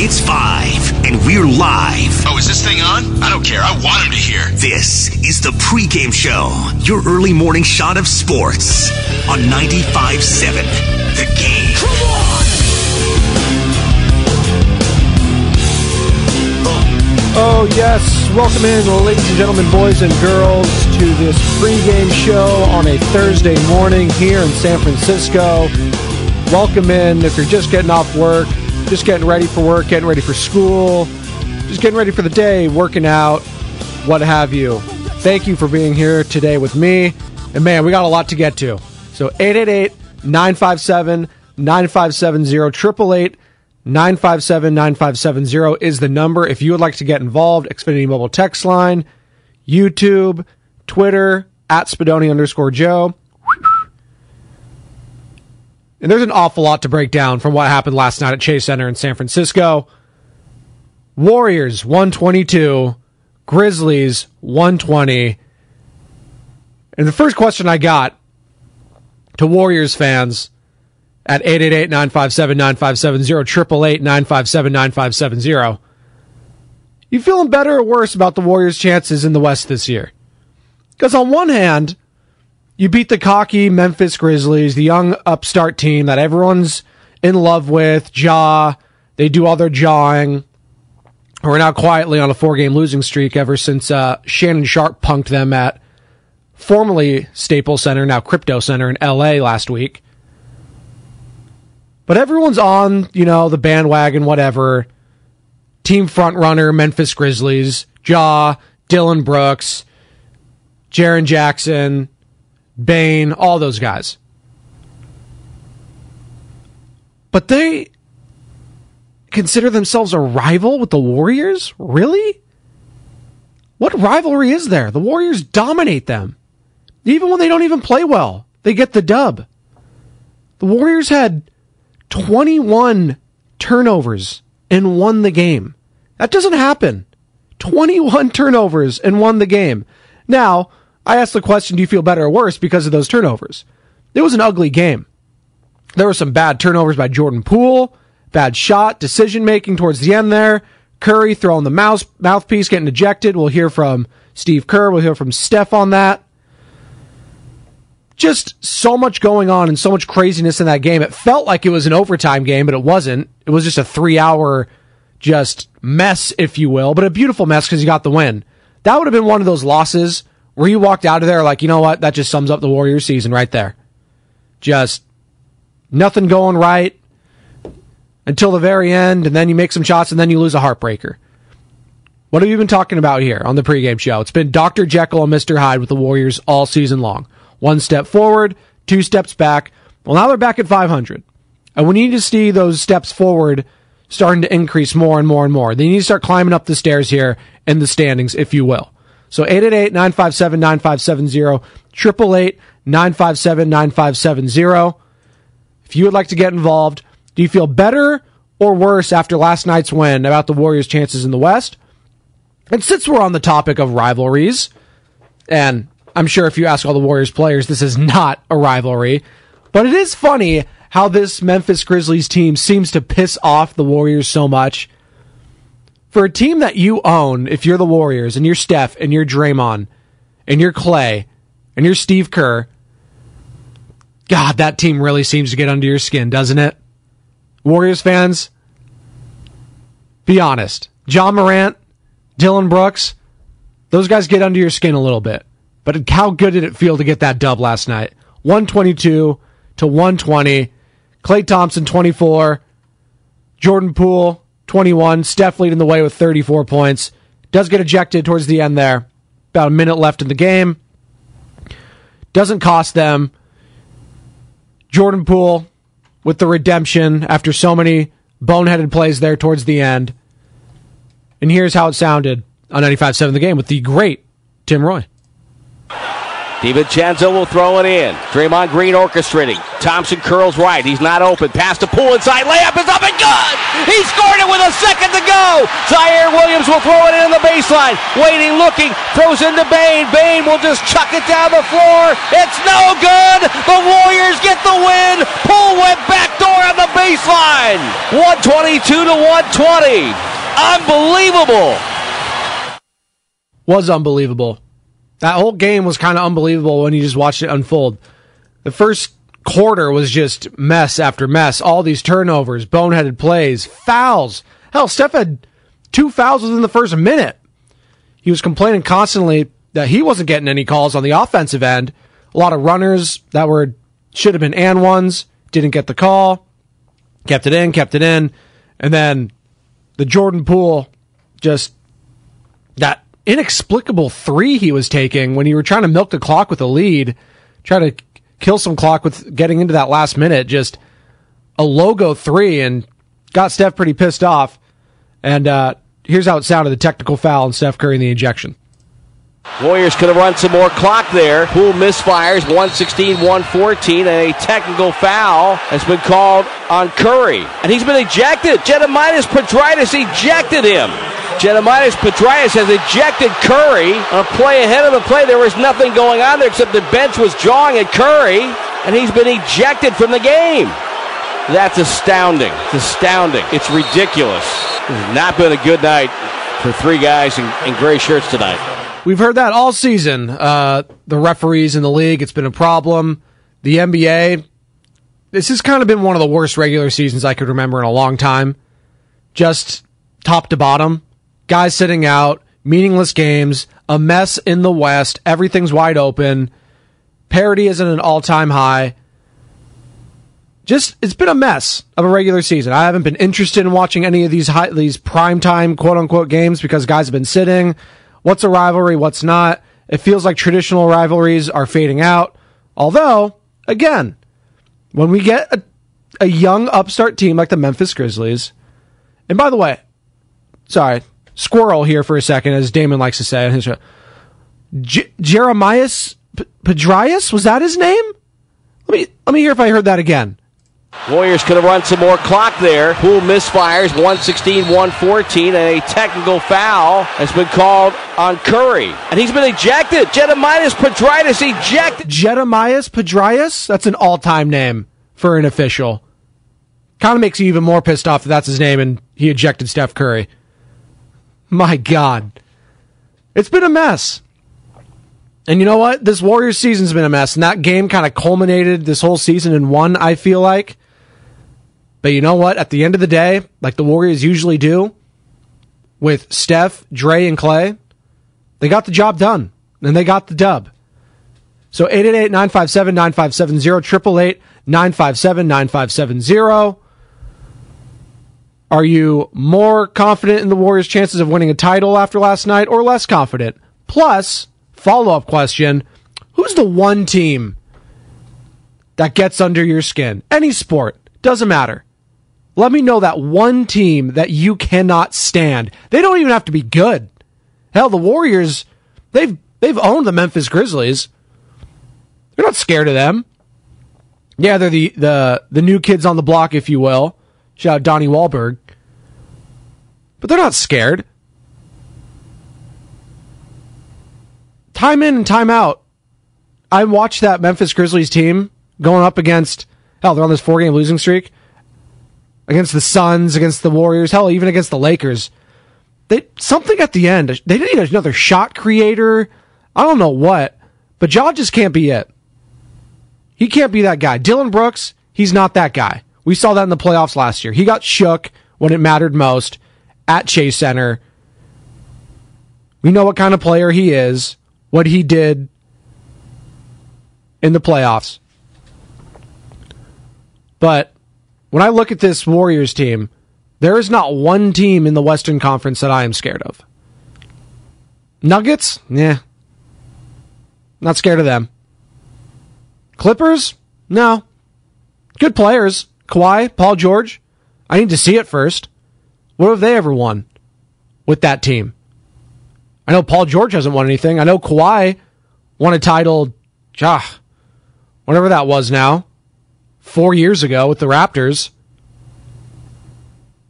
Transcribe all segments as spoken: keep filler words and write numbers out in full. It's five. And we're live. Oh, is this thing on? I don't care. I want him to hear. This is the pregame show, your early morning shot of sports on ninety-five point seven The Game. Come on! Oh, yes. Welcome in, ladies and gentlemen, boys and girls, to this pregame show on a Thursday morning here in San Francisco. Welcome in. If you're just getting off work, just getting ready for work, getting ready for school, just getting ready for the day, working out, what have you. Thank you for being here today with me. And man, we got a lot to get to. So eight eight eight, nine five seven, nine five seven zero, eight eight eight, nine five seven, nine five seven zero is the number. If you would like to get involved, Xfinity Mobile text line, YouTube, Twitter, at Spadoni underscore Joe. And there's an awful lot to break down from what happened last night at Chase Center in San Francisco. Warriors, one twenty-two. Grizzlies, one twenty. And the first question I got to Warriors fans at eight eight eight, nine five seven, nine five seven zero, eight eight eight, nine five seven, nine five seven zero. You feeling better or worse about the Warriors' chances in the West this year? Because on one hand, you beat the cocky Memphis Grizzlies, the young upstart team that everyone's in love with. Ja, they do all their jawing. We're now quietly on a four-game losing streak ever since uh, Shannon Sharpe punked them at formerly Staples Center, now Crypto Center in L A last week. But everyone's on, you know, the bandwagon, whatever. Team frontrunner, Memphis Grizzlies, Ja, Dillon Brooks, Jaren Jackson, Bane, all those guys. But they consider themselves a rival with the Warriors? Really? What rivalry is there? The Warriors dominate them. Even when they don't even play well, they get the dub. The Warriors had twenty-one turnovers and won the game. That doesn't happen. twenty-one turnovers and won the game. Now, I asked the question, do you feel better or worse because of those turnovers? It was an ugly game. There were some bad turnovers by Jordan Poole, bad shot, decision-making towards the end there. Curry throwing the mouse, mouthpiece, getting ejected. We'll hear from Steve Kerr. We'll hear from Steph on that. Just so much going on and so much craziness in that game. It felt like it was an overtime game, but it wasn't. It was just a three-hour just mess, if you will, but a beautiful mess because you got the win. That would have been one of those losses where you walked out of there like, you know what, that just sums up the Warriors season right there. Just nothing going right until the very end, and then you make some shots, and then you lose a heartbreaker. What have you been talking about here on the pregame show? It's been Doctor Jekyll and Mister Hyde with the Warriors all season long. One step forward, two steps back. Well, now they're back at five hundred. And we need to see those steps forward starting to increase more and more and more. They need to start climbing up the stairs here in the standings, if you will. So eight eight eight, nine five seven, nine five seven zero, eight eight eight, nine five seven, nine five seven zero. If you would like to get involved, do you feel better or worse after last night's win about the Warriors' chances in the West? And since we're on the topic of rivalries, and I'm sure if you ask all the Warriors players, this is not a rivalry, but it is funny how this Memphis Grizzlies team seems to piss off the Warriors so much. For a team that you own, if you're the Warriors, and you're Steph, and you're Draymond, and you're Klay, and you're Steve Kerr, God, that team really seems to get under your skin, doesn't it? Warriors fans, be honest. Ja Morant, Dillon Brooks, those guys get under your skin a little bit. But how good did it feel to get that dub last night? one twenty-two to one twenty. Klay Thompson, twenty-four. Jordan Poole, twenty-one. Steph leading the way with thirty-four points. Does get ejected towards the end there. About a minute left in the game. Doesn't cost them. Jordan Poole with the redemption after so many boneheaded plays there towards the end. And here's how it sounded on ninety-five seven The Game with the great Tim Roy. DiVincenzo will throw it in. Draymond Green orchestrating. Thompson curls right. He's not open. Pass to Poole inside. Layup is up and good. He scored it with a second to go. Zaire Williams will throw it in on the baseline. Waiting, looking. Throws into Bane. Bane will just chuck it down the floor. It's no good. The Warriors get the win. Poole went backdoor on the baseline. one twenty-two to one twenty. Unbelievable. Was unbelievable. That whole game was kind of unbelievable when you just watched it unfold. The first quarter was just mess after mess. All these turnovers, boneheaded plays, fouls. Hell, Steph had two fouls within the first minute. He was complaining constantly that he wasn't getting any calls on the offensive end. A lot of runners that were should have been and ones, didn't get the call, kept it in, kept it in. And then the Jordan Poole, just that inexplicable three he was taking when you were trying to milk the clock with a lead, try to kill some clock with getting into that last minute, just a logo three, and got Steph pretty pissed off. And uh, here's how it sounded, the technical foul and Steph Curry in the ejection. Warriors could have run some more clock there. Poole misfires, one sixteen to one fourteen, and a technical foul has been called on Curry. And he's been ejected. Gediminas Petraitis ejected him. Gediminas Petraitis has ejected Curry on a play ahead of the play. There was nothing going on there except the bench was jawing at Curry, and he's been ejected from the game. That's astounding. It's astounding. It's ridiculous. It's not been a good night for three guys in, in gray shirts tonight. We've heard that all season. Uh, the referees in the league, it's been a problem. The N B A, this has kind of been one of the worst regular seasons I could remember in a long time. Just top to bottom. Guys sitting out, meaningless games, a mess in the West, everything's wide open, parity is at an all-time high. Just, it's been a mess of a regular season. I haven't been interested in watching any of these high, these primetime quote-unquote games because guys have been sitting. What's a rivalry, what's not? It feels like traditional rivalries are fading out. Although, again, when we get a, a young upstart team like the Memphis Grizzlies, and by the way, sorry, squirrel here for a second, as Damon likes to say on his show. J- Gediminas Petraitis? Was that his name? Let me let me hear if I heard that again. Warriors could have run some more clock there. Poole misfires, one sixteen to one fourteen, and a technical foul has been called on Curry. And he's been ejected. Gediminas Petraitis ejected. Gediminas Petraitis? That's an all-time name for an official. Kind of makes you even more pissed off that that's his name and he ejected Steph Curry. My God. It's been a mess. And you know what? This Warriors season's been a mess, and that game kind of culminated this whole season in one, I feel like. But you know what? At the end of the day, like the Warriors usually do, with Steph, Dre, and Klay, they got the job done, and they got the dub. So eight eight eight, nine five seven, nine five seven zero, eight eight eight, nine five seven, nine five seven zero. Are you more confident in the Warriors' chances of winning a title after last night or less confident? Plus, follow-up question, who's the one team that gets under your skin? Any sport, doesn't matter. Let me know that one team that you cannot stand. They don't even have to be good. Hell, the Warriors, they've they've owned the Memphis Grizzlies. You're not scared of them. Yeah, they're the, the, the new kids on the block, if you will. Shout out Donnie Wahlberg. But they're not scared. Time in and time out, I watched that Memphis Grizzlies team going up against, hell, they're on this four-game losing streak, against the Suns, against the Warriors, hell, even against the Lakers. They something at the end. They need another shot creator. I don't know what, but Ja just can't be it. He can't be that guy. Dillon Brooks, he's not that guy. We saw that in the playoffs last year. He got shook when it mattered most at Chase Center. We know what kind of player he is, what he did in the playoffs. But when I look at this Warriors team, there is not one team in the Western Conference that I am scared of. Nuggets? Yeah. Not scared of them. Clippers? No. Good players. Kawhi, Paul George. I need to see it first. What have they ever won with that team? I know Paul George hasn't won anything. I know Kawhi won a title, ah, whatever that was now, four years ago with the Raptors.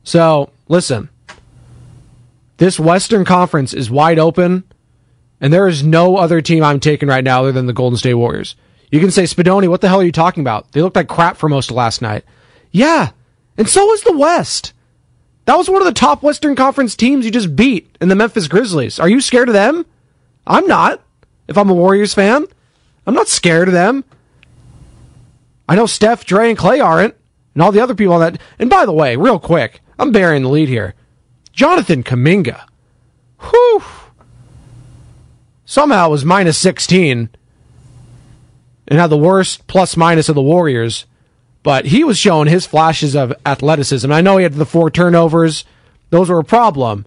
So, listen, this Western Conference is wide open, and there is no other team I'm taking right now other than the Golden State Warriors. You can say, Spadoni, what the hell are you talking about? They looked like crap for most of last night. Yeah, and so was the West. That was one of the top Western Conference teams you just beat in the Memphis Grizzlies. Are you scared of them? I'm not. If I'm a Warriors fan, I'm not scared of them. I know Steph, Dre, and Klay aren't, and all the other people on that. And by the way, real quick, I'm burying the lead here. Jonathan Kuminga. Whew. Somehow it was minus sixteen and had the worst plus minus of the Warriors. But he was showing his flashes of athleticism. I know he had the four turnovers. Those were a problem.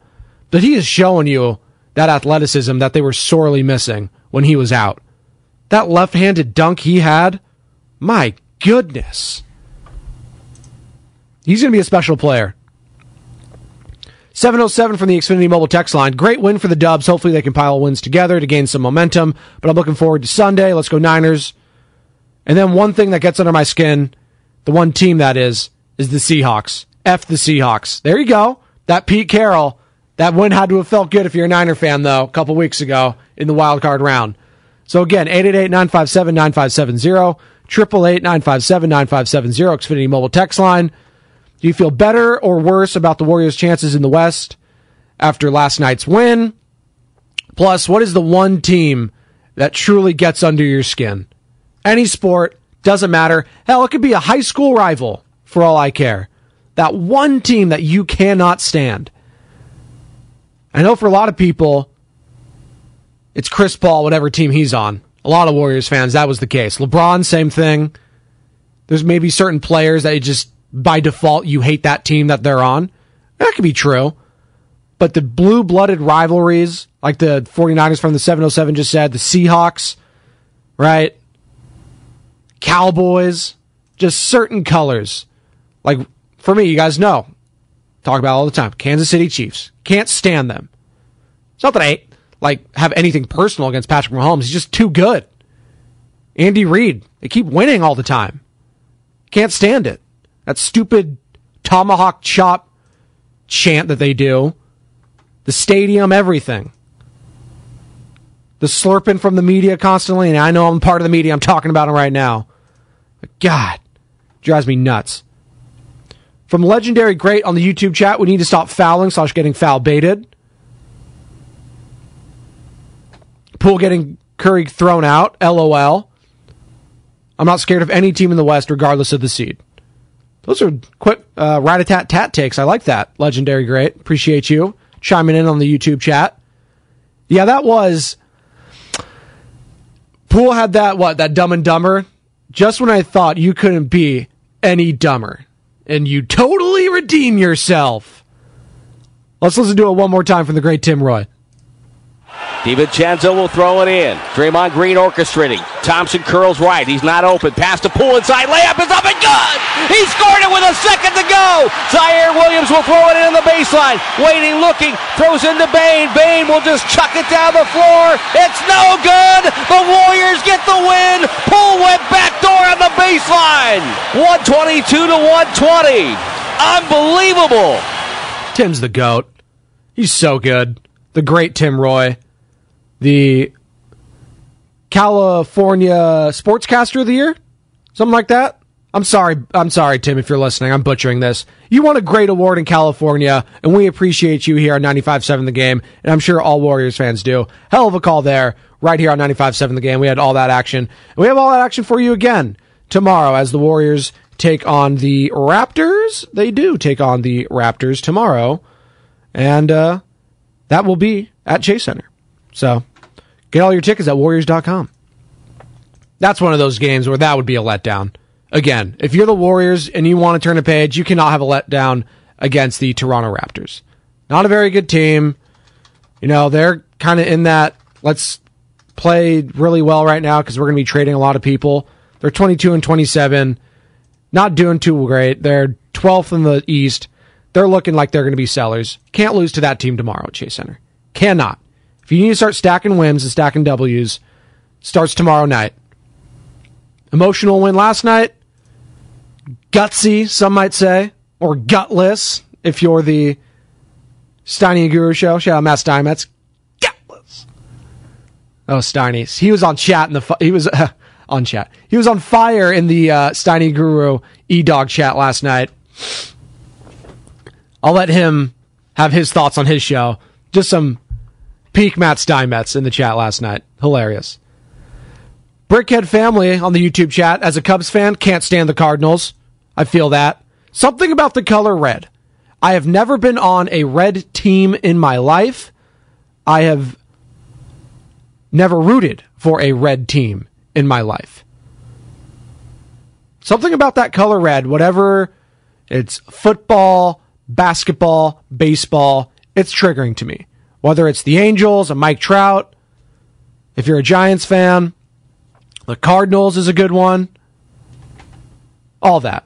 But he is showing you that athleticism that they were sorely missing when he was out. That left-handed dunk he had, my goodness. He's going to be a special player. seven oh seven from the Xfinity Mobile text line. Great win for the Dubs. Hopefully they can pile wins together to gain some momentum. But I'm looking forward to Sunday. Let's go Niners. And then one thing that gets under my skin, the one team that is, is the Seahawks. F the Seahawks. There you go. That Pete Carroll. That win had to have felt good if you're a Niner fan, though, a couple weeks ago in the wild card round. So, again, eight eight eight, nine five seven, nine five seven zero, eight eight eight, nine five seven, nine five seven zero, Xfinity Mobile text line. Do you feel better or worse about the Warriors' chances in the West after last night's win? Plus, what is the one team that truly gets under your skin? Any sport. Doesn't matter. Hell, it could be a high school rival, for all I care. That one team that you cannot stand. I know for a lot of people, it's Chris Paul, whatever team he's on. A lot of Warriors fans, that was the case. LeBron, same thing. There's maybe certain players that you just, by default, you hate that team that they're on. That could be true. But the blue-blooded rivalries, like the 49ers from the seven oh seven just said, the Seahawks, right? Cowboys, just certain colors. Like, for me, you guys know, talk about all the time, Kansas City Chiefs. Can't stand them. It's not that I, like, have anything personal against Patrick Mahomes. He's just too good. Andy Reid, they keep winning all the time. Can't stand it. That stupid tomahawk chop chant that they do. The stadium, everything. The slurping from the media constantly, and I know I'm part of the media. I'm talking about it right now. God, drives me nuts. From Legendary Great on the YouTube chat, we need to stop fouling slash getting foul baited. Poole getting Curry thrown out, LOL. I'm not scared of any team in the West, regardless of the seed. Those are quick uh, rat-a-tat-tat takes. I like that, Legendary Great. Appreciate you chiming in on the YouTube chat. Yeah, that was... Poole had that, what, that dumb and dumber? Just when I thought you couldn't be any dumber. And you totally redeem yourself. Let's listen to it one more time from the great Tim Roy. DiVincenzo will throw it in. Draymond Green orchestrating. Thompson curls right. He's not open. Pass to Poole inside. Layup is up and good. He scored it with a second to go. Zaire Williams will throw it in the baseline. Waiting, looking. Throws into Bane. Bane will just chuck it down the floor. It's no good. The Warriors get the win. Poole went backdoor on the baseline. one twenty-two to one twenty. Unbelievable. Tim's the GOAT. He's so good. The great Tim Roy, the California Sportscaster of the Year, something like that. I'm sorry, I'm sorry, Tim, if you're listening. I'm butchering this. You won a great award in California, and we appreciate you here on ninety-five seven The Game, and I'm sure all Warriors fans do. Hell of a call there, right here on ninety-five seven The Game. We had all that action. And we have all that action for you again tomorrow as the Warriors take on the Raptors. They do take on the Raptors tomorrow, and uh that will be at Chase Center. So get all your tickets at Warriors dot com. That's one of those games where that would be a letdown. Again, if you're the Warriors and you want to turn a page, you cannot have a letdown against the Toronto Raptors. Not a very good team. You know, they're kind of in that, let's play really well right now because we're going to be trading a lot of people. They're twenty-two and twenty-seven. Not doing too great. They're twelfth in the East. They're looking like they're going to be sellers. Can't lose to that team tomorrow at Chase Center. Cannot. If you need to start stacking wins and stacking W's, starts tomorrow night. Emotional win last night. Gutsy, some might say. Or gutless, if you're the Steiny and Guru show. Shout out Matt Stein. That's gutless. Oh, Steinies. He was on chat in the... Fu- he was... Uh, on chat. He was on fire in the uh, Steiny Guru E-Dog chat last night. I'll let him have his thoughts on his show. Just some peak Matt Steinmetz in the chat last night. Hilarious. Brickhead family on the YouTube chat. As a Cubs fan, can't stand the Cardinals. I feel that. Something about the color red. I have never been on a red team in my life. I have never rooted for a red team in my life. Something about that color red, whatever. It's football, basketball, baseball, it's triggering to me. Whether it's the Angels, a Mike Trout, if you're a Giants fan, the Cardinals is a good one, all that.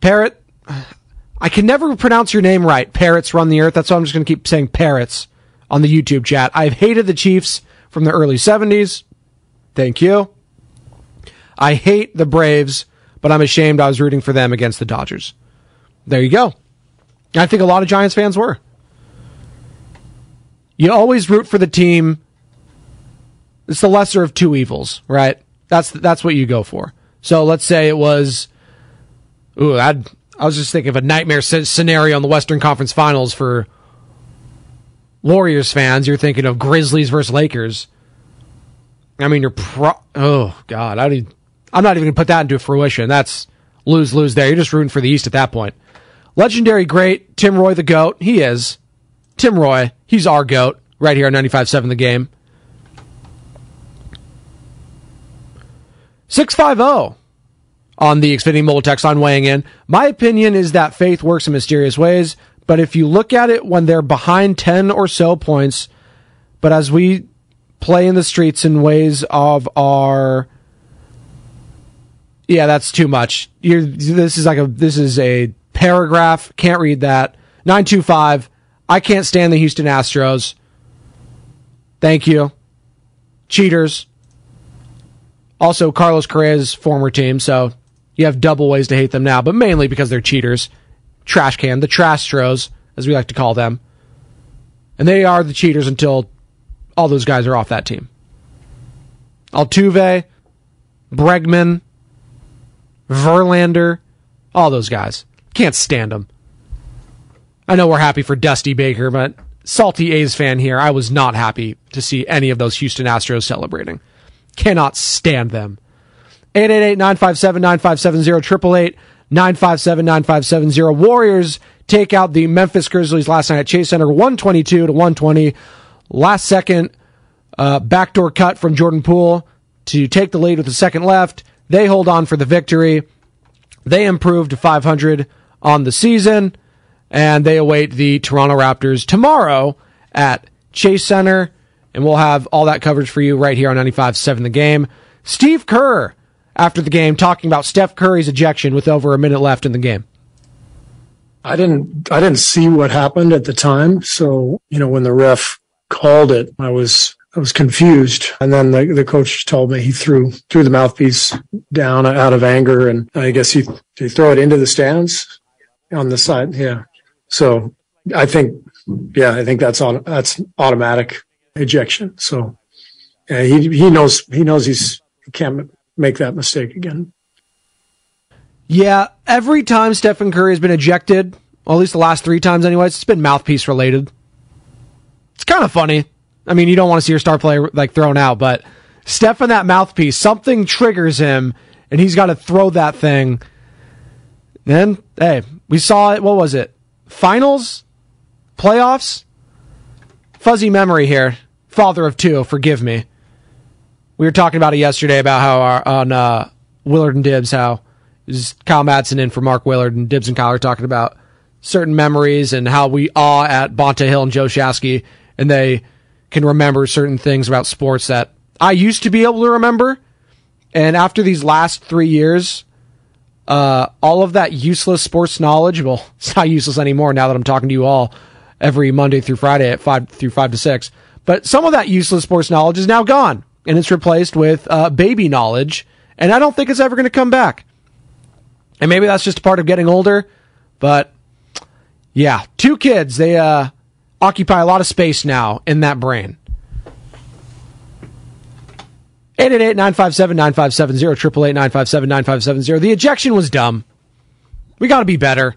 Parrot, I can never pronounce your name right. Parrots run the earth. That's why I'm just going to keep saying parrots on the YouTube chat. I've hated the Chiefs from the early seventies. Thank you. I hate the Braves, but I'm ashamed I was rooting for them against the Dodgers. There you go. I think a lot of Giants fans were. You always root for the team. It's the lesser of two evils, right? That's that's what you go for. So let's say it was... Ooh, I'd, I was just thinking of a nightmare scenario in the Western Conference Finals for Warriors fans. You're thinking of Grizzlies versus Lakers. I mean, you're... Pro- oh, God. I don't I'm not even going to put that into fruition. That's lose-lose there. You're just rooting for the East at that point. Legendary great Tim Roy the GOAT. He is. Tim Roy. He's our GOAT right here on ninety-five seven The Game. six fifty on the Xfinity Mobile text line weighing in. My opinion is that faith works in mysterious ways, but if you look at it when they're behind ten or so points, but as we play in the streets in ways of our... Yeah, that's too much. You're, this is like a this is a paragraph. Can't read that. nine two five. I can't stand the Houston Astros. Thank you. Cheaters. Also, Carlos Correa's former team, so you have double ways to hate them now, but mainly because they're cheaters. Trash can. The Trastros, as we like to call them. And they are the cheaters until all those guys are off that team. Altuve, Bregman, Verlander, all those guys. Can't stand them. I know we're happy for Dusty Baker, but salty A's fan here, I was not happy to see any of those Houston Astros celebrating. Cannot stand them. eight eight eight, nine five seven, nine five seven zero, eight eight eight, nine five seven, nine five seven zero. Warriors take out the Memphis Grizzlies last night at Chase Center, one twenty-two to one twenty. Last second uh, backdoor cut from Jordan Poole to take the lead with a second left. They hold on for the victory. They improved to five hundred on the season. and they await the Toronto Raptors tomorrow at Chase Center, and we'll have all that coverage for you right here on ninety-five point seven The Game. Steve Kerr, after the game, talking about Steph Curry's ejection with over a minute left in the game. I didn't I didn't see what happened at the time, so you know when the ref called it, I was I was confused. And then the, the coach told me he threw threw the mouthpiece down out of anger, and I guess he he threw it into the stands on the side. Yeah, so I think yeah I think that's on that's automatic ejection. So yeah, he he knows he knows he's he can't make that mistake again. Yeah, every time Stephen Curry has been ejected, well, at least the last three times anyways, it's been mouthpiece related. It's kind of funny. I mean, you don't want to see your star player like thrown out, but Stephen, that mouthpiece, something triggers him, and he's got to throw that thing. Then, hey, we saw it, what was it? Finals? Playoffs? Fuzzy memory here. Father of two, forgive me. We were talking about it yesterday, about how our, on uh, Willard and Dibbs, how is Kyle Madsen in for Mark Willard, and Dibbs and Kyle are talking about certain memories and how we awe at Bonta Hill and Joe Shasky, and they can remember certain things about sports that I used to be able to remember. And after these last three years, uh, all of that useless sports knowledge, well, it's not useless anymore now that I'm talking to you all every Monday through Friday at five through five to six. But some of that useless sports knowledge is now gone, and it's replaced with uh, baby knowledge, and I don't think it's ever going to come back. And maybe that's just a part of getting older, but yeah, two kids, they uh, occupy a lot of space now in that brain. eight eight eight, nine five seven, nine five seven zero, eight eight eight, nine five seven, nine five seven zero. The ejection was dumb. We got to be better.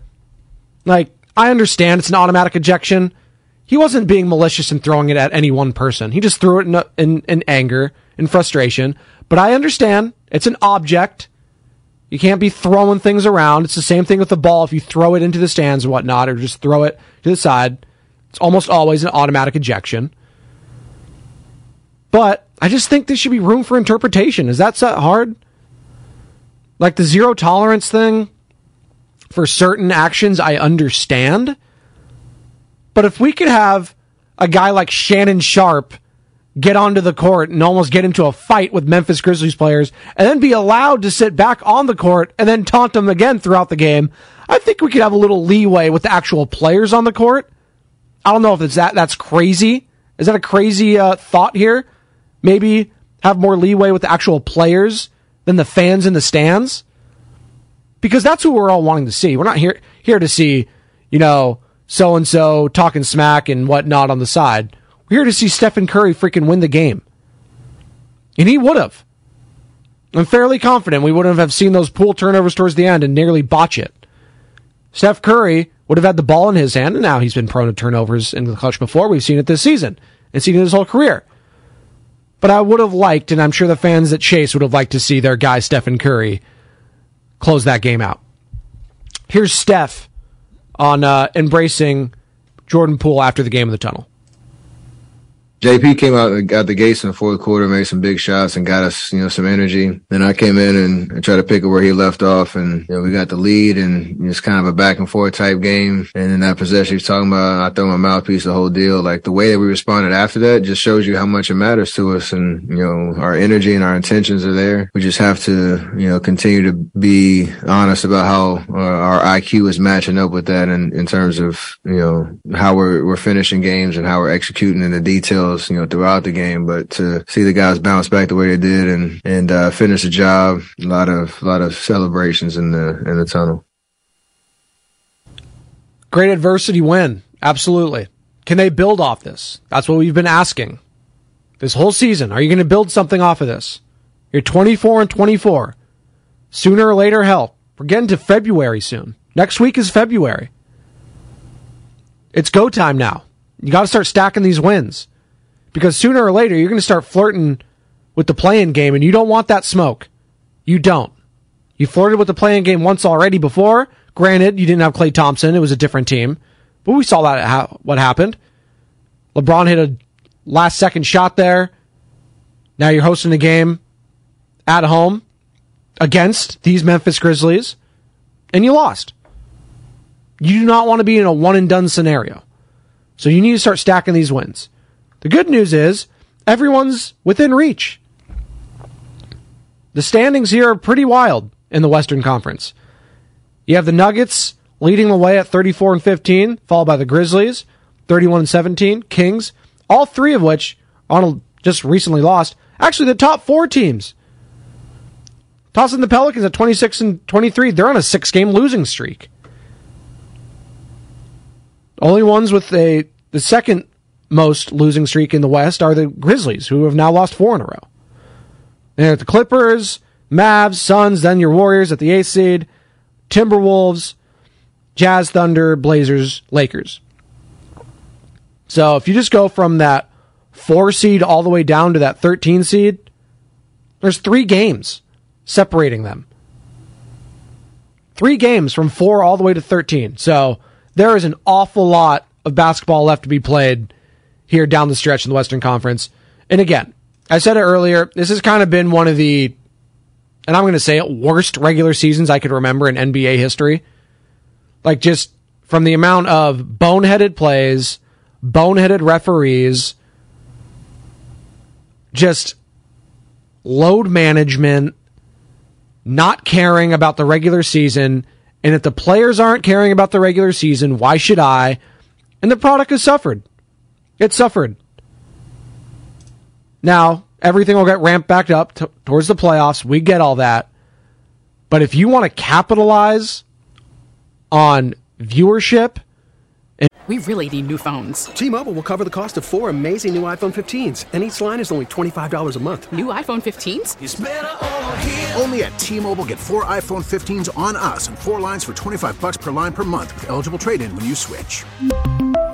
Like, I understand it's an automatic ejection. He wasn't being malicious and throwing it at any one person. He just threw it in, in, in anger and frustration. But I understand it's an object. You can't be throwing things around. It's the same thing with the ball. If you throw it into the stands and whatnot, or just throw it to the side, it's almost always an automatic ejection. But I just think there should be room for interpretation. Is that so hard? Like the zero tolerance thing for certain actions, I understand. But if we could have a guy like Shannon Sharpe get onto the court and almost get into a fight with Memphis Grizzlies players, and then be allowed to sit back on the court and then taunt them again throughout the game, I think we could have a little leeway with the actual players on the court. I don't know if it's that. That's crazy. Is that a crazy uh, thought here? Maybe have more leeway with the actual players than the fans in the stands? Because that's who we're all wanting to see. We're not here here to see, you know, so-and-so talking smack and whatnot on the side. We're here to see Stephen Curry freaking win the game. And he would have. I'm fairly confident we wouldn't have seen those pool turnovers towards the end and nearly botch it. Steph Curry would have had the ball in his hand, and now he's been prone to turnovers in the clutch before. We've seen it this season and seen it his whole career. But I would have liked, and I'm sure the fans at Chase would have liked to see their guy Stephen Curry close that game out. Here's Steph on uh, embracing Jordan Poole after the game in the tunnel. J P came out and got the gates in the fourth quarter, made some big shots, and got us, you know, some energy. Then I came in and, and tried to pick it where he left off, and you know, we got the lead, and it's kind of a back and forth type game. And in that possession, he's talking about I throw my mouthpiece, the whole deal. Like the way that we responded after that just shows you how much it matters to us, and you know, our energy and our intentions are there. We just have to, you know, continue to be honest about how uh, our I Q is matching up with that, in, in terms of you know how we're we're finishing games and how we're executing in the details, you know, throughout the game. But to see the guys bounce back the way they did and and uh, finish the job, a lot of a lot of celebrations in the in the tunnel. Great adversity win, absolutely. Can they build off this? That's what we've been asking this whole season. Are you going to build something off of this? You're twenty-four and twenty-four. Sooner or later, hell, we're getting to February soon. Next week is February. It's go time now. You got to start stacking these wins. Because sooner or later, you're going to start flirting with the play-in game, and you don't want that smoke. You don't. You flirted with the play-in game once already before. Granted, you didn't have Klay Thompson. It was a different team. But we saw that how, what happened. LeBron hit a last-second shot there. Now you're hosting the game at home against these Memphis Grizzlies, and you lost. You do not want to be in a one-and-done scenario. So you need to start stacking these wins. The good news is everyone's within reach. The standings here are pretty wild in the Western Conference. You have the Nuggets leading the way at thirty-four and fifteen, followed by the Grizzlies, thirty-one and seventeen, Kings, all three of which Arnold just recently lost. Actually, the top four teams. Toss in the Pelicans at twenty-six and twenty-three. They're on a six-game losing streak. Only ones with a, the second most losing streak in the West are the Grizzlies, who have now lost four in a row. They're at the Clippers, Mavs, Suns, then your Warriors at the eighth seed, Timberwolves, Jazz, Thunder, Blazers, Lakers. So if you just go from that four seed all the way down to that thirteen seed, there's three games separating them. Three games from four all the way to thirteen. So there is an awful lot of basketball left to be played here down the stretch in the Western Conference. And again, I said it earlier, this has kind of been one of the, and I'm going to say it, worst regular seasons I could remember in N B A history. Like, just from the amount of boneheaded plays, boneheaded referees, just load management, not caring about the regular season. And if the players aren't caring about the regular season, why should I? And the product has suffered. It suffered. Now, everything will get ramped back up t- towards the playoffs. We get all that. But if you want to capitalize on viewership... We really need new phones. T-Mobile will cover the cost of four amazing new iPhone fifteens, and each line is only twenty-five dollars a month. New iPhone fifteens? It's better over here. Only at T-Mobile, get four iPhone fifteens on us and four lines for twenty-five dollars per line per month with eligible trade-in when you switch.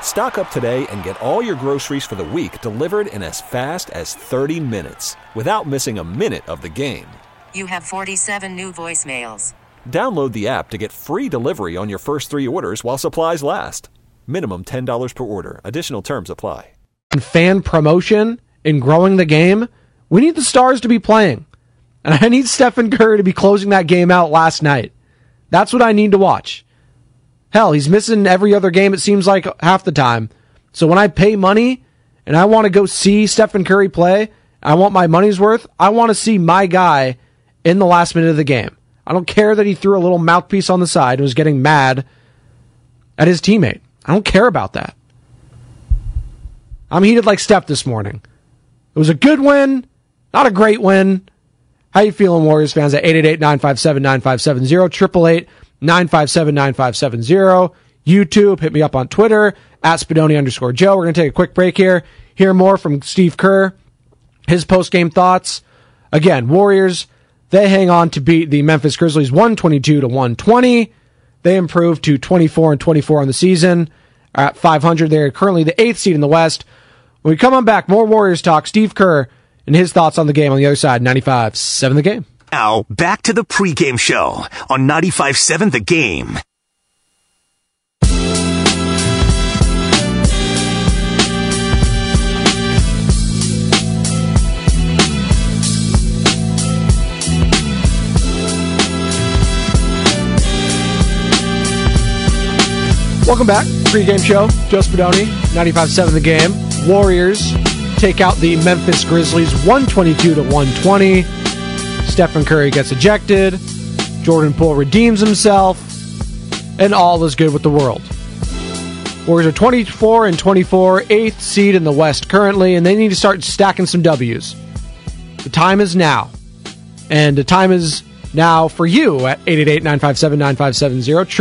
Stock up today and get all your groceries for the week delivered in as fast as thirty minutes without missing a minute of the game. You have forty-seven new voicemails. Download the app to get free delivery on your first three orders while supplies last. Minimum ten dollars per order. Additional terms apply. And fan promotion... in growing the game, we need the stars to be playing. And I need Stephen Curry to be closing that game out last night. That's what I need to watch. Hell, he's missing every other game, it seems like, half the time. So when I pay money and I want to go see Stephen Curry play, I want my money's worth, I want to see my guy in the last minute of the game. I don't care that he threw a little mouthpiece on the side and was getting mad at his teammate. I don't care about that. I'm heated like Steph this morning. It was a good win, not a great win. How you feeling, Warriors fans? At eight eight eight, nine five seven, nine five seven zero, eight eight eight, nine five seven, nine five seven zero, YouTube. Hit me up on Twitter, at Spadoni underscore Joe. We're going to take a quick break here. Hear more from Steve Kerr, his post-game thoughts. Again, Warriors, they hang on to beat the Memphis Grizzlies one twenty-two to one twenty. They improve to twenty-four and twenty-four on the season. At five hundred, they're currently the eighth seed in the West. When we come on back, more Warriors talk, Steve Kerr, and his thoughts on the game on the other side. ninety-five seven The Game. Now, back to the pregame show on ninety-five seven The Game. Welcome back. Pre-game show. Joe Spadoni, ninety-five point seven The Game. Warriors take out the Memphis Grizzlies one twenty-two to one twenty. Stephen Curry gets ejected. Jordan Poole redeems himself. And all is good with the world. Warriors are twenty-four and twenty-four, eighth seed in the West currently, and they need to start stacking some W's. The time is now. And the time is now for you at eight eight eight, nine five seven, nine five seven zero, eight eight eight,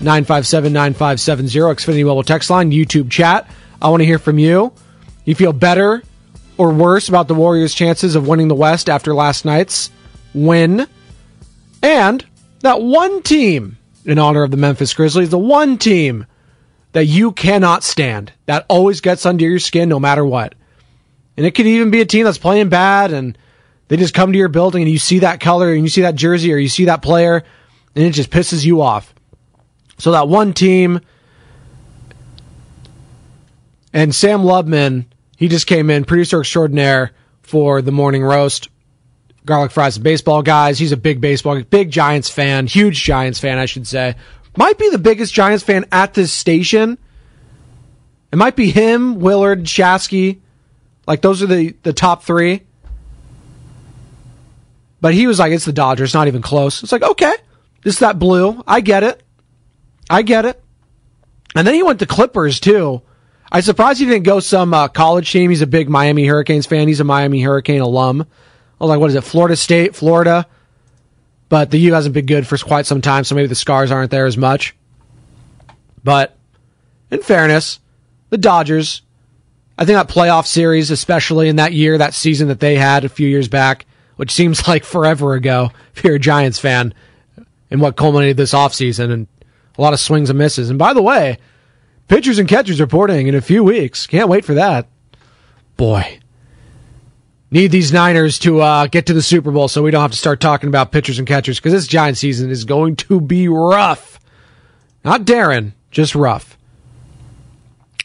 nine five seven, nine five seven zero, Xfinity Mobile text line, YouTube chat. I want to hear from you. You feel better or worse about the Warriors' chances of winning the West after last night's win? And that one team, in honor of the Memphis Grizzlies, the one team that you cannot stand, that always gets under your skin no matter what. And it could even be a team that's playing bad and they just come to your building and you see that color and you see that jersey or you see that player and it just pisses you off. So that one team, and Sam Lubman, he just came in, producer extraordinaire for the morning roast, Garlic Fries and Baseball Guys. He's a big baseball, big Giants fan, huge Giants fan, I should say. Might be the biggest Giants fan at this station. It might be him, Willard, Shasky. Like, those are the, the top three. But he was like, it's the Dodgers, not even close. It's like, okay, this is that blue. I get it. I get it. And then he went to Clippers, too. I'm surprised he didn't go some uh, college team. He's a big Miami Hurricanes fan. He's a Miami Hurricane alum. I was like, what is it, Florida State, Florida? But the U hasn't been good for quite some time, so maybe the scars aren't there as much. But in fairness, the Dodgers, I think that playoff series, especially in that year, that season that they had a few years back, which seems like forever ago if you're a Giants fan, and what culminated this offseason, and a lot of swings and misses. And by the way, pitchers and catchers reporting in a few weeks. Can't wait for that. Boy. Need these Niners to uh, get to the Super Bowl so we don't have to start talking about pitchers and catchers, because this Giants season is going to be rough. Not daring, just rough.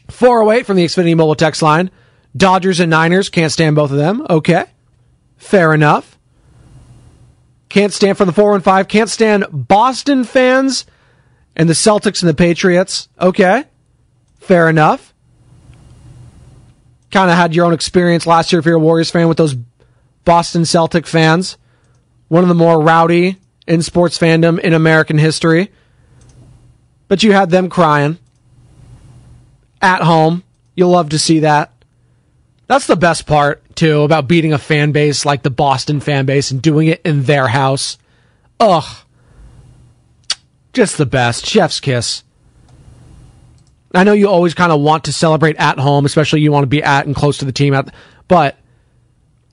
four oh eight from the Xfinity Mobile text line. Dodgers and Niners, can't stand both of them. Okay. Fair enough. Can't stand from the four one five. Can't stand Boston fans and the Celtics and the Patriots. Okay. Fair enough. Kind of had your own experience last year if you're a Warriors fan with those Boston Celtic fans. One of the more rowdy in sports fandom in American history. But you had them crying. At home. You'll love to see that. That's the best part, too, about beating a fan base like the Boston fan base and doing it in their house. Ugh. Just the best. Chef's kiss. I know you always kind of want to celebrate at home, especially you want to be at and close to the team. At, but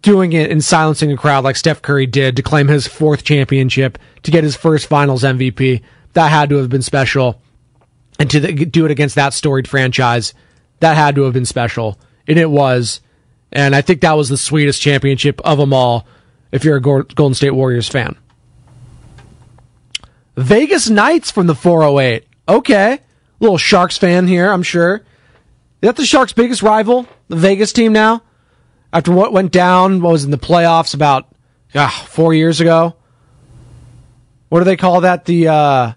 doing it and silencing a crowd like Steph Curry did to claim his fourth championship, to get his first finals M V P, that had to have been special. And to the, do it against that storied franchise, that had to have been special. And it was. And I think that was the sweetest championship of them all if you're a Golden State Warriors fan. Vegas Knights from the four oh eight. Okay. Little Sharks fan here, I'm sure. Is that the Sharks' biggest rival? The Vegas team now? After what went down, what was in the playoffs about uh, four years ago? What do they call that? The uh,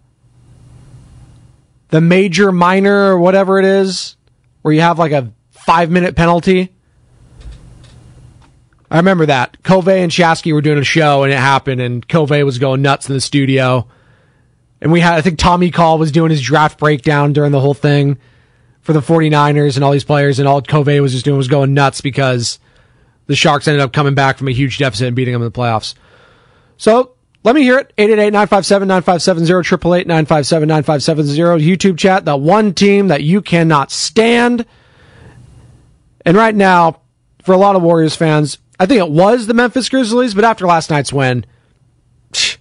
the major, minor, or whatever it is? Where you have like a five-minute penalty? I remember that. Covey and Shasky were doing a show, and it happened, and Covey was going nuts in the studio. And we had, I think Tommy Call was doing his draft breakdown during the whole thing for the 49ers and all these players, and all Covey was just doing was going nuts because the Sharks ended up coming back from a huge deficit and beating them in the playoffs. So let me hear it. eight eight eight, nine five seven, nine five seven zero, eight eight eight, nine five seven, nine five seven zero. YouTube chat, that one team that you cannot stand. And right now, for a lot of Warriors fans, I think it was the Memphis Grizzlies, but after last night's win, psh,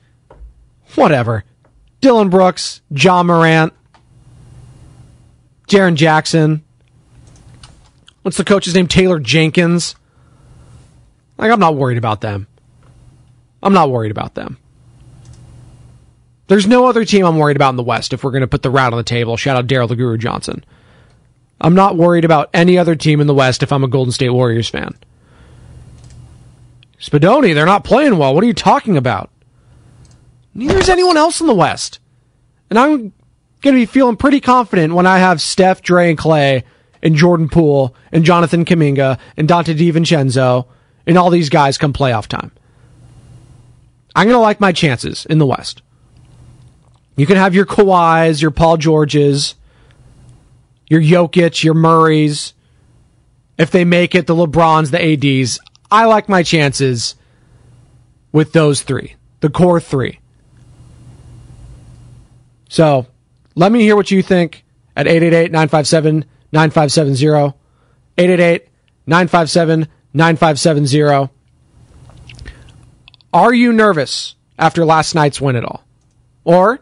whatever. Dillon Brooks, Ja Morant, Jaren Jackson. What's the coach's name? Taylor Jenkins. Like, I'm not worried about them. I'm not worried about them. There's no other team I'm worried about in the West if we're going to put the round on the table. Shout out Daryl the Guru Johnson. I'm not worried about any other team in the West if I'm a Golden State Warriors fan. Spadoni, they're not playing well. What are you talking about? Neither is anyone else in the West. And I'm going to be feeling pretty confident when I have Steph, Dre, and Klay, and Jordan Poole, and Jonathan Kuminga, and Donte DiVincenzo, and all these guys come playoff time. I'm going to like my chances in the West. You can have your Kawhis, your Paul Georges, your Jokic, your Murrays. If they make it, the LeBrons, the A Ds. I like my chances with those three, the core three. So let me hear what you think at eight eight eight, nine five seven, nine five seven zero. eight eight eight, nine five seven, nine five seven zero. Are you nervous after last night's win at all? Or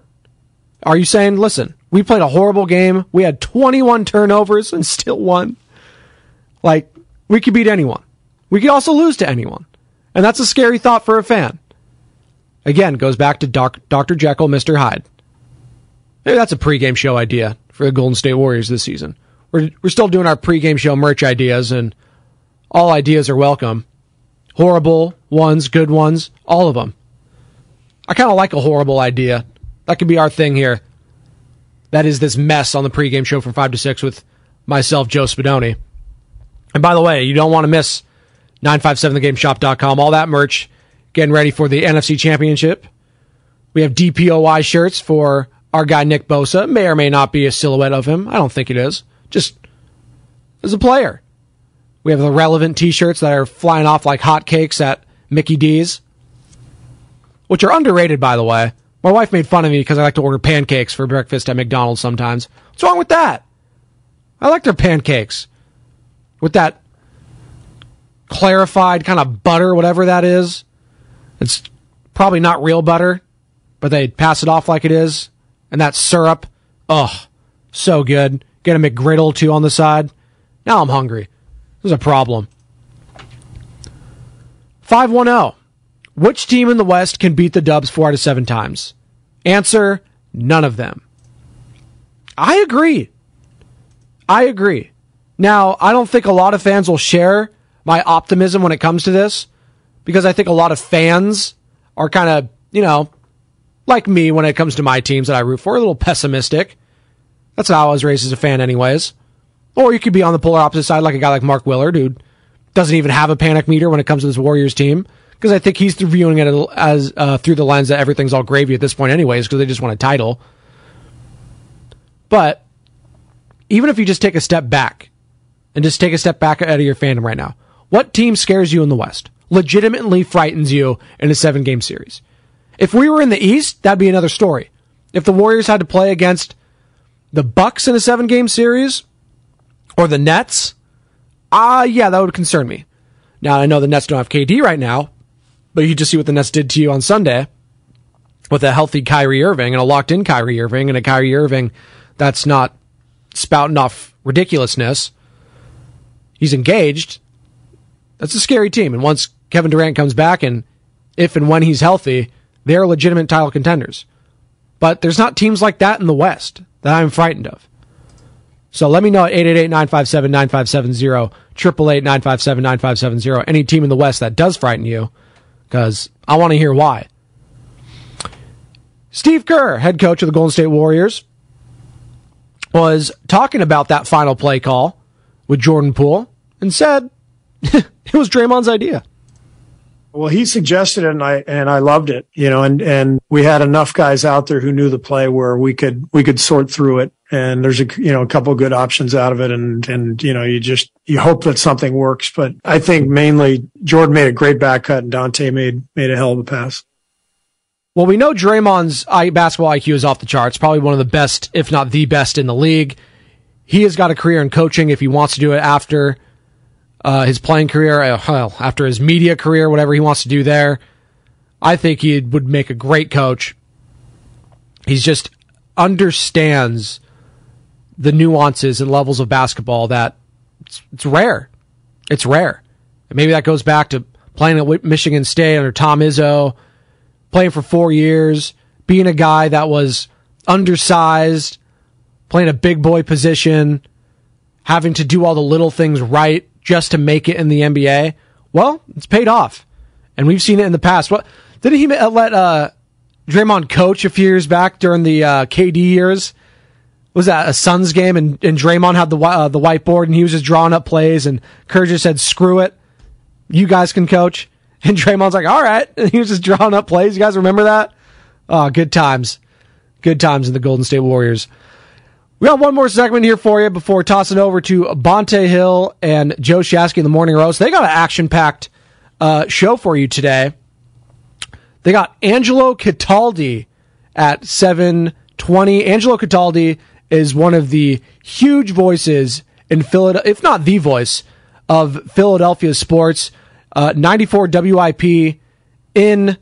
are you saying, listen, we played a horrible game. We had twenty-one turnovers and still won. Like, we could beat anyone. We could also lose to anyone. And that's a scary thought for a fan. Again, goes back to Doctor Jekyll, Mister Hyde. Maybe that's a pregame show idea for the Golden State Warriors this season. We're we're still doing our pregame show merch ideas, and all ideas are welcome. Horrible ones, good ones, all of them. I kind of like a horrible idea. That could be our thing here. That is this mess on the pregame show from five to six with myself, Joe Spadoni. And by the way, you don't want to miss nine five seven the game shop dot com. All that merch getting ready for the N F C Championship. We have D P O Y shirts for our guy Nick Bosa. May or may not be a silhouette of him. I don't think it is. Just as a player. We have the relevant t-shirts that are flying off like hotcakes at Mickey D's, which are underrated, by the way. My wife made fun of me because I like to order pancakes for breakfast at McDonald's sometimes. What's wrong with that? I like their pancakes with that clarified kind of butter, whatever that is. It's probably not real butter, but they pass it off like it is. And that syrup, ugh, so good. Get a McGriddle, too, on the side. Now I'm hungry. This is a problem. five one zero. Which team in the West can beat the Dubs four out of seven times? Answer, none of them. I agree. I agree. Now, I don't think a lot of fans will share my optimism when it comes to this, because I think a lot of fans are kind of, you know, like me when it comes to my teams that I root for, a little pessimistic. That's how I was raised as a fan anyways. Or you could be on the polar opposite side like a guy like Mark Willard, who doesn't even have a panic meter when it comes to this Warriors team, because I think he's viewing it as uh, through the lens that everything's all gravy at this point anyways, because they just want a title. But even if you just take a step back, and just take a step back out of your fandom right now, what team scares you in the West, legitimately frightens you in a seven-game series? If we were in the East, that'd be another story. If the Warriors had to play against the Bucks in a seven-game series, or the Nets, ah, uh, yeah, that would concern me. Now, I know the Nets don't have K D right now, but you just see what the Nets did to you on Sunday with a healthy Kyrie Irving and a locked-in Kyrie Irving and a Kyrie Irving that's not spouting off ridiculousness. He's engaged. That's a scary team. And once Kevin Durant comes back, and if and when he's healthy, they're legitimate title contenders. But there's not teams like that in the West that I'm frightened of. So let me know at eight eight eight, nine five seven, nine five seven zero, eight eight eight, nine five seven, nine five seven zero, any team in the West that does frighten you, because I want to hear why. Steve Kerr, head coach of the Golden State Warriors, was talking about that final play call with Jordan Poole and said it was Draymond's idea. Well, he suggested it, and I and I loved it, you know, and, and we had enough guys out there who knew the play where we could we could sort through it, and there's a you know a couple of good options out of it, and and you know you just you hope that something works, but I think mainly Jordan made a great back cut and Donte made made a hell of a pass. Well, we know Draymond's basketball I Q is off the charts, probably one of the best, if not the best, in the league. He has got a career in coaching if he wants to do it after Uh, his playing career, uh, after his media career, whatever he wants to do there. I think he would make a great coach. He just understands the nuances and levels of basketball that it's, it's rare. It's rare. And maybe that goes back to playing at Michigan State under Tom Izzo, playing for four years, being a guy that was undersized, playing a big boy position, having to do all the little things right just to make it in the N B A. Well, it's paid off, and we've seen it in the past. What didn't he let uh, Draymond coach a few years back during the uh, K D years? was that a Suns game, and, and Draymond had the uh, the whiteboard, and he was just drawing up plays, and Kerr just said, "Screw it, you guys can coach." And Draymond's like, "All right," and he was just drawing up plays. You guys remember that? Oh, good times, good times in the Golden State Warriors. We got one more segment here for you before tossing over to Bonte Hill and Joe Shasky in the Morning Roast. They got an action-packed uh, show for you today. They got Angelo Cataldi at seven twenty. Angelo Cataldi is one of the huge voices in Philadelphia, if not the voice, of Philadelphia sports. Uh, ninety-four W I P in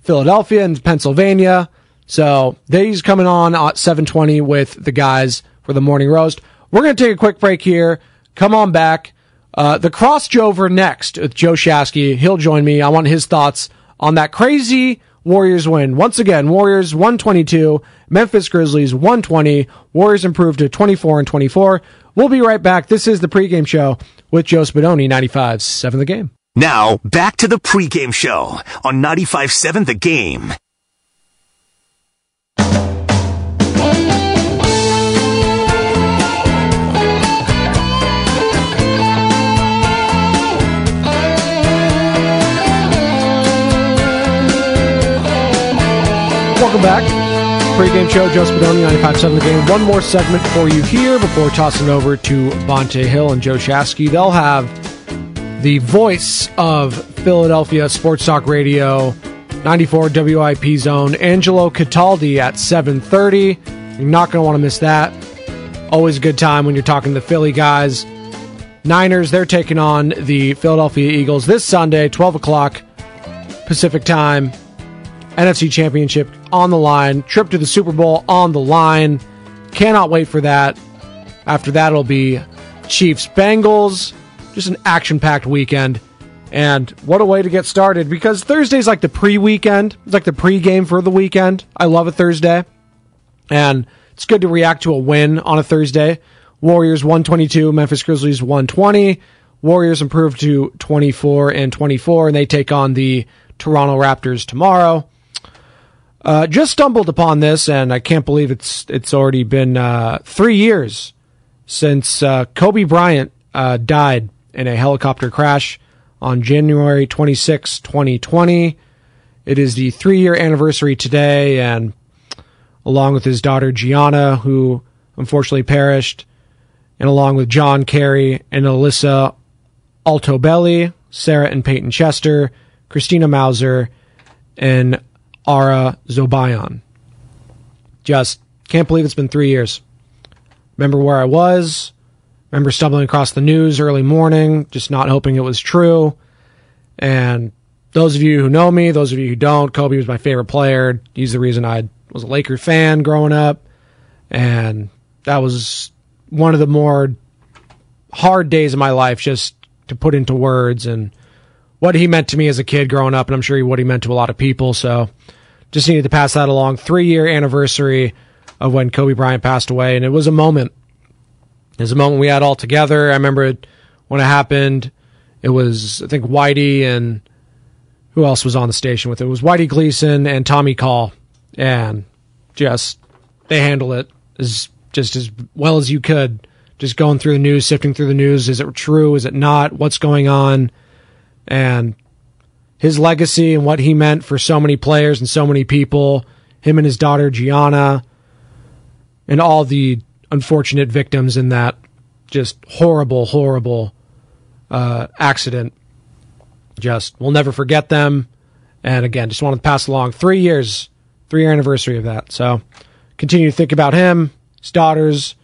Philadelphia and Pennsylvania. So he's coming on at seven twenty with the guys for the Morning Roast. We're going to take a quick break here. Come on back. Uh, the Crossover next with Joe Shasky. He'll join me. I want his thoughts on that crazy Warriors win. Once again, Warriors one twenty-two, Memphis Grizzlies one twenty. Warriors improved to twenty-four and twenty-four. We'll be right back. This is the pregame show with Joe Spadoni, ninety-five point seven The Game. Now, back to the pregame show on ninety-five point seven The Game. Welcome back. Pre-game show, Joe Spadoni, ninety-five point seven The Game. One more segment for you here before tossing over to Bonte Hill and Joe Shasky. They'll have the voice of Philadelphia Sports Talk Radio, ninety-four W I P Zone, Angelo Cataldi at seven thirty. You're not going to want to miss that. Always a good time when you're talking to the Philly guys. Niners, they're taking on the Philadelphia Eagles this Sunday, twelve o'clock Pacific time. N F C Championship on the line. Trip to the Super Bowl on the line. Cannot wait for that. After that, it'll be Chiefs-Bengals. Just an action-packed weekend. And what a way to get started, because Thursday's like the pre-weekend. It's like the pre-game for the weekend. I love a Thursday. And it's good to react to a win on a Thursday. Warriors one twenty-two, Memphis Grizzlies one twenty. Warriors improved to twenty-four and twenty-four, and they take on the Toronto Raptors tomorrow. Uh, just stumbled upon this, and I can't believe it's it's already been uh, three years since uh, Kobe Bryant uh, died in a helicopter crash on January twenty-sixth, twenty twenty. It is the three-year anniversary today, and along with his daughter Gianna, who unfortunately perished, and along with John Kerry and Alyssa Altobelli, Sarah and Peyton Chester, Christina Mauser, and Ara Zobayan. Just can't believe it's been three years. Remember where I was. Remember stumbling across the news early morning, just not hoping it was true. And those of you who know me, those of you who don't, Kobe was my favorite player. He's the reason I was a Laker fan growing up. And that was one of the more hard days of my life, just to put into words, and what he meant to me as a kid growing up, and I'm sure he what he meant to a lot of people. So just needed to pass that along. Three-year anniversary of when Kobe Bryant passed away, and it was a moment. It was a moment we had all together. I remember it, when it happened. It was, I think, Whitey and who else was on the station with it? It was Whitey Gleason and Tommy Call, and just they handled it as just as well as you could. Just going through the news, sifting through the news. Is it true? Is it not? What's going on? And his legacy and what he meant for so many players and so many people, him and his daughter Gianna, and all the unfortunate victims in that just horrible, horrible uh, accident. Just, we'll never forget them. And again, just wanted to pass along three years, three-year anniversary of that. So continue to think about him, his daughters,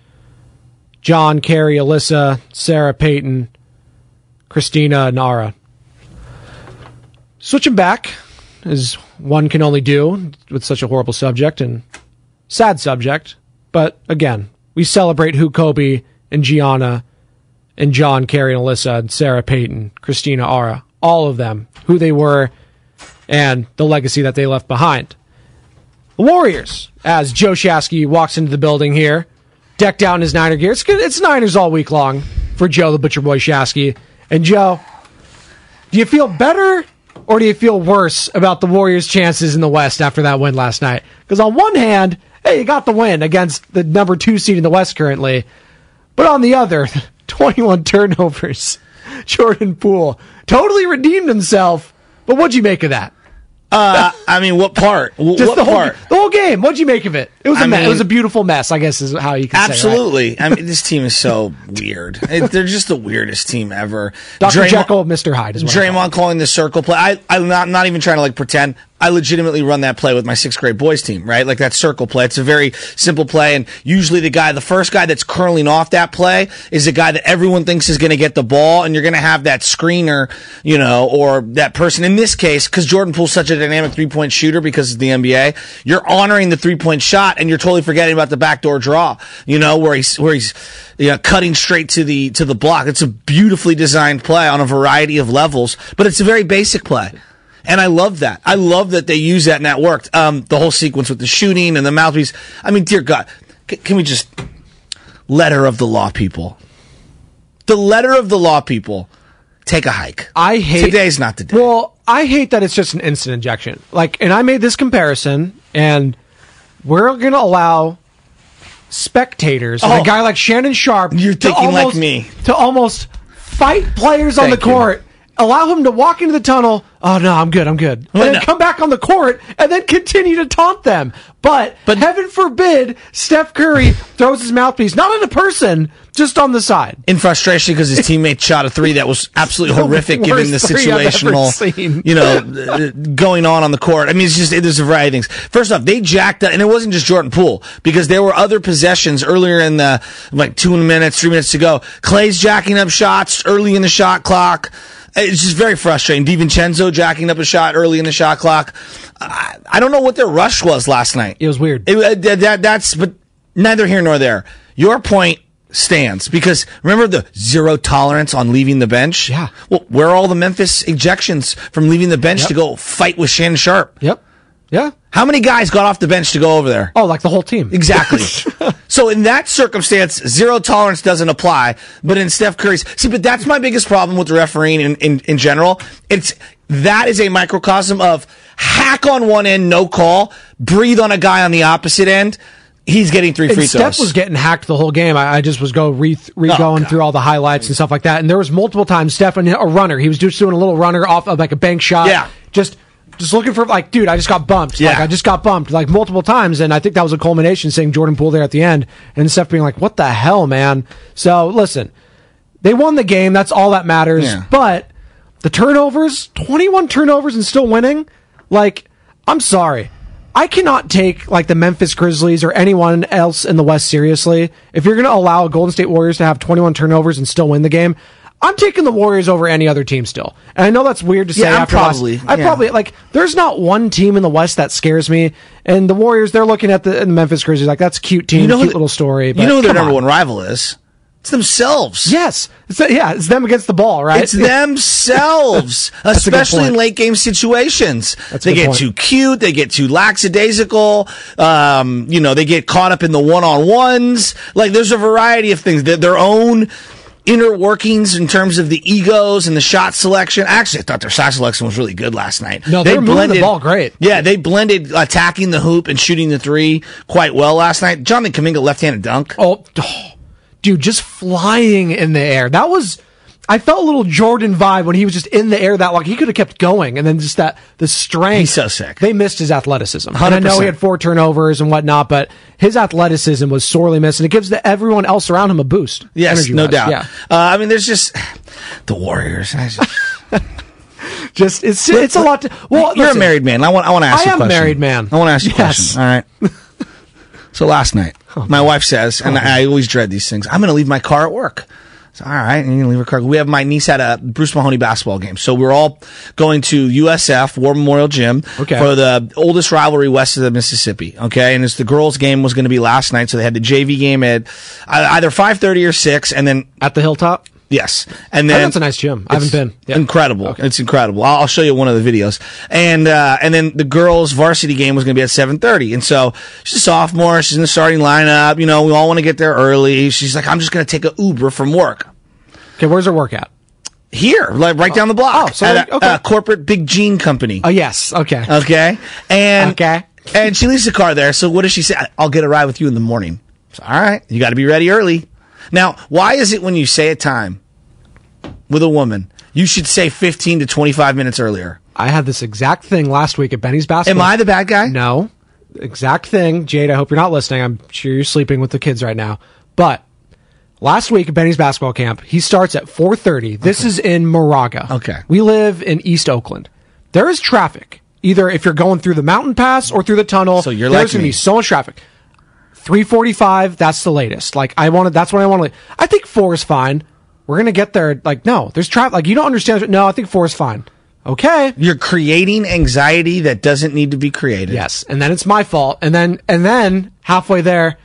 John, Carrie, Alyssa, Sarah, Peyton, Christina, and Nara. Switching back, as one can only do with such a horrible subject and sad subject. But again, we celebrate who Kobe and Gianna and John, Kerry, and Alyssa, and Sarah Payton, Christina, Ara, all of them, who they were and the legacy that they left behind. The Warriors, as Joe Shasky walks into the building here, decked out in his Niner gear. It's, it's Niners all week long for Joe the Butcher Boy Shasky. And Joe, do you feel better or do you feel worse about the Warriors' chances in the West after that win last night? Because on one hand, Hey, you got the win against the number two seed in the West currently. But on the other, twenty-one turnovers. Jordan Poole totally redeemed himself. But what'd you make of that? Uh, I mean, what part? Just what the whole, part? The whole game. What'd you make of it? It was a I mess. Mean, it was a beautiful mess, I guess, is how you can absolutely. say it. Absolutely. Right? I mean, this team is so weird. It, they're just the weirdest team ever. Doctor Draymond, Jekyll, Mister Hyde is what Draymond calling the circle play. I, I'm not, not even trying to like pretend. I legitimately run that play with my sixth grade boys team, right? Like that circle play. It's a very simple play. And usually the guy, the first guy that's curling off that play is the guy that everyone thinks is going to get the ball. And you're going to have that screener, you know, or that person in this case, because Jordan Poole's such a dynamic three point shooter because of the N B A. You're honoring the three point shot and you're totally forgetting about the backdoor draw, you know, where he's, where he's, you know, cutting straight to the, to the block. It's a beautifully designed play on a variety of levels, but it's a very basic play. And I love that. I love that they use that and that worked. Um, the whole sequence with the shooting and the mouthpiece. I mean, dear God, c- can we just letter of the law people? The letter of the law people, take a hike. I hate today's not the day. Well, I hate that it's just an instant injection. Like, and I made this comparison, and we're gonna allow spectators, oh, and a guy like Shannon Sharpe, you're thinking almost, like me, to almost fight players Thank on the court. You. Allow him to walk into the tunnel. Oh, no, I'm good, I'm good. And then come back on the court and then continue to taunt them. But, but heaven forbid, Steph Curry throws his mouthpiece, not at a person, just on the side. In frustration because his teammate shot a three that was absolutely horrific given the situational, you know, going on on the court. I mean, it's just, it, there's a variety of things. First off, they jacked up, and it wasn't just Jordan Poole, because there were other possessions earlier in the, like, two minutes, three minutes to go. Klay's jacking up shots early in the shot clock. It's just very frustrating. DiVincenzo jacking up a shot early in the shot clock. I, I don't know what their rush was last night. It was weird. It, that, that, that's, but neither here nor there. Your point stands because remember the zero tolerance on leaving the bench? Yeah. Well, where are all the Memphis ejections from leaving the bench yep. to go fight with Shannon Sharpe? Yep. Yeah. How many guys got off the bench to go over there? Oh, like the whole team. Exactly. So in that circumstance, zero tolerance doesn't apply. But in Steph Curry's... See, but that's my biggest problem with the refereeing in, in, in general. It's that is a microcosm of hack on one end, no call, breathe on a guy on the opposite end. He's getting three free and Steph throws. Steph was getting hacked the whole game. I, I just was go re, re oh, going God. through all the highlights and stuff like that. And there was multiple times Steph and a runner. He was just doing a little runner off of like a bank shot. Yeah. Just... Just looking for, like, dude, I just got bumped. Yeah. Like, I just got bumped, like, multiple times. And I think that was a culmination, seeing Jordan Poole there at the end. And Steph being like, what the hell, man? So, listen, they won the game. That's all that matters. Yeah. But the turnovers, twenty-one turnovers and still winning, like, I'm sorry. I cannot take, like, the Memphis Grizzlies or anyone else in the West seriously. If you're going to allow Golden State Warriors to have twenty-one turnovers and still win the game, I'm taking the Warriors over any other team still. And I know that's weird to say. Yeah, after probably. Last, I yeah. probably, like, there's not one team in the West that scares me. And the Warriors, they're looking at the, and the Memphis Grizzlies, like, that's a cute team, you know cute the, little story. But you know who their number on. one rival is? It's themselves. Yes. It's the, yeah, it's them against the ball, right? It's themselves, especially in late-game situations. That's they get point. too cute. They get too lackadaisical. Um, you know, they get caught up in the one-on-ones. Like, there's a variety of things. They're their own... inner workings in terms of the egos and the shot selection. Actually, I thought their shot selection was really good last night. No, they, they were blended, moving the ball great. Yeah, they blended attacking the hoop and shooting the three quite well last night. Jonathan Kuminga left-handed dunk. Oh, oh, dude, just flying in the air. That was... I felt a little Jordan vibe when he was just in the air that long. He could have kept going. And then just that, the strength. He's so sick. They missed his athleticism. one hundred percent. And I know he had four turnovers and whatnot, but his athleticism was sorely missed. And it gives the, everyone else around him a boost. Yes, no doubt. Yeah. Uh, I mean, there's just the Warriors. I just, just it's, it's a lot to, well, you're listen, a married man. I want, I want to ask I you a question. I am a married man. I want to ask you a yes. question. All right. So last night, oh, my man. wife says, and oh, I, I always dread these things, I'm going to leave my car at work. So, all right, and you can leave her car. We have my niece at a Bruce Mahoney basketball game. So we're all going to U S F, War Memorial Gym, okay. for the oldest rivalry west of the Mississippi, okay? And it's the girls' game was going to be last night, so they had the J V game at either five thirty or six, and then... At the Hilltop? Yes. And then... Oh, that's a nice gym. I haven't been. Yeah. Incredible. Okay. It's incredible. I'll, I'll show you one of the videos. And uh, and then the girls' varsity game was going to be at seven thirty. And so she's a sophomore. She's in the starting lineup. You know, we all want to get there early. She's like, I'm just going to take an Uber from work. Okay, where's her workout? Here, like right oh. down the block. Oh, so at a, okay. a corporate Big Gene company. Oh, yes. Okay. Okay. And... Okay. And she leaves the car there. So what does she say? I'll get a ride with you in the morning. So, all right. You got to be ready early. Now, why is it when you say a time with a woman, you should say fifteen to twenty-five minutes earlier? I had this exact thing last week at Benny's Basketball. Am I the bad guy? No. Exact thing. Jade, I hope you're not listening. I'm sure you're sleeping with the kids right now. But last week at Benny's Basketball Camp, he starts at four thirty. This okay. is in Moraga. Okay. We live in East Oakland. There is traffic. Either if you're going through the mountain pass or through the tunnel, so you're there's like going to be so much traffic. three forty-five, that's the latest. Like, I wanted, that's when I want to. I think four is fine. We're going to get there. Like, no, there's traffic. Like, you don't understand. No, I think four is fine. Okay. You're creating anxiety that doesn't need to be created. Yes. And then it's my fault. And then, and then halfway there,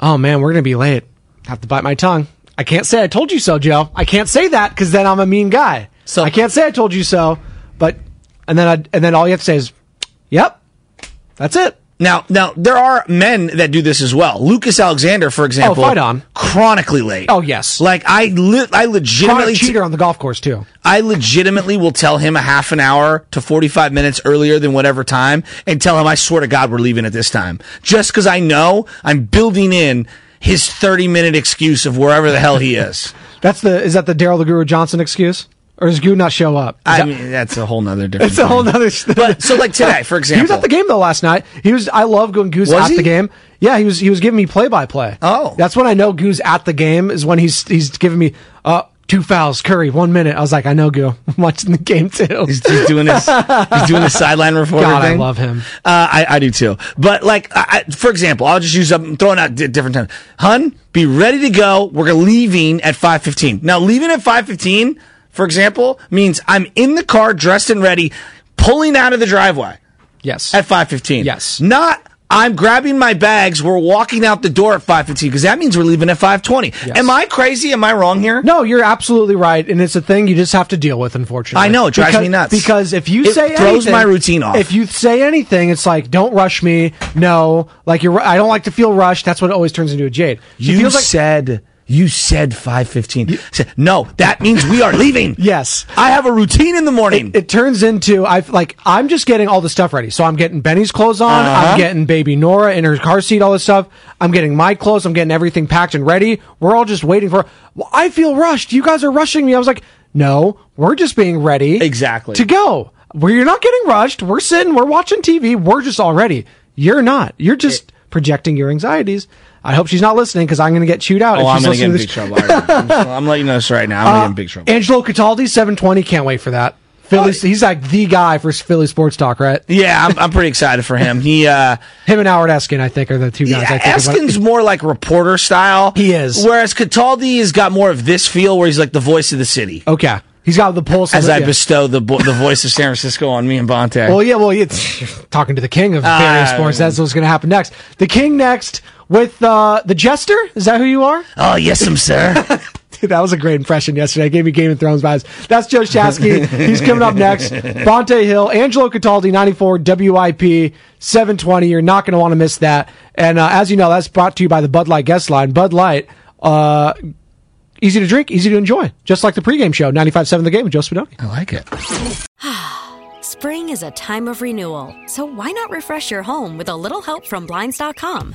oh man, we're going to be late. Have to bite my tongue. I can't say I told you so, Joe. I can't say that because then I'm a mean guy. So I can't say I told you so. But, and then, I, and then all you have to say is, yep, that's it. Now, now there are men that do this as well. Lucas Alexander, for example, oh, fight on. Chronically late. Oh yes, like I, le- I legitimately Chronic cheater t- on the golf course too. I legitimately will tell him a half an hour to forty-five minutes earlier than whatever time, and tell him I swear to God we're leaving at this time, just because I know I'm building in his thirty-minute excuse of wherever the hell he is. That's the is that the Daryl the Guru Johnson excuse? Or does Goo not show up? Is I that, mean, that's a whole nother different It's a thing. whole nother... But, so, like, today, for example... He was at the game, though, last night. He was. I love when Goo's was at he? the game. Yeah, he was He was giving me play-by-play. Oh. That's when I know Goo's at the game, is when he's he's giving me, uh, two fouls, Curry, one minute. I was like, I know Goo. I'm watching the game, too. He's, he's doing his he's doing his sideline reporter God, thing. I love him. Uh, I, I do, too. But, like, I, I, for example, I'll just use... I'm throwing out d- different times. Hun, be ready to go. We're leaving at five fifteen. Now, leaving at five fifteen... for example, means I'm in the car, dressed and ready, pulling out of the driveway. Yes. At five fifteen. Yes. Not, I'm grabbing my bags, we're walking out the door at five fifteen, because that means we're leaving at five twenty. Yes. Am I crazy? Am I wrong here? No, you're absolutely right, and it's a thing you just have to deal with, unfortunately. I know, it drives because, me nuts. Because if you it say throws anything... throws my routine off. If you say anything, it's like, don't rush me, no, like you're. I don't like to feel rushed, that's what it always turns into a Jade. So you like- said... You said five fifteen. You said, no, that means we are leaving. Yes. I have a routine in the morning. It, it turns into, I like I'm just getting all the stuff ready. So I'm getting Benny's clothes on. Uh-huh. I'm getting baby Nora in her car seat, all this stuff. I'm getting my clothes. I'm getting everything packed and ready. We're all just waiting for, well, I feel rushed. You guys are rushing me. I was like, no, we're just being ready. Exactly. To go. We're not getting rushed. We're sitting. We're watching T V. We're just all ready. You're not. You're just it, projecting your anxieties. I hope she's not listening because I'm going to get chewed out. Oh, if I'm going to get in big trouble. I'm, I'm letting you know this right now. I'm uh, going to get in big trouble. Angelo Cataldi, seven twenty. Can't wait for that. Philly, oh, he's like the guy for Philly sports talk, right? Yeah, I'm, I'm pretty excited for him. He, uh, him and Howard Eskin, I think, are the two guys. Yeah, I think Eskin's more like reporter style. He is. Whereas Cataldi has got more of this feel where he's like the voice of the city. Okay. He's got the pulse. As the, I yeah. bestow the bo- the voice of San Francisco on me and Bonte. Well, yeah, well, it's talking to the king of various uh, sports. That's what's going to happen next. The king next with uh, the jester. Is that who you are? Oh, yes, I'm sir. Dude, that was a great impression yesterday. I gave me Game of Thrones vibes. That's Joe Shasky. He's coming up next. Bonte Hill, Angelo Cataldi, ninety-four W I P, seven twenty. You're not going to want to miss that. And uh, as you know, that's brought to you by the Bud Light Guest Line. Bud Light. Uh, Easy to drink, easy to enjoy. Just like the pregame show, ninety-five point seven The Game with Joe Spadoni. I like it. Spring is a time of renewal, so why not refresh your home with a little help from Blinds dot com?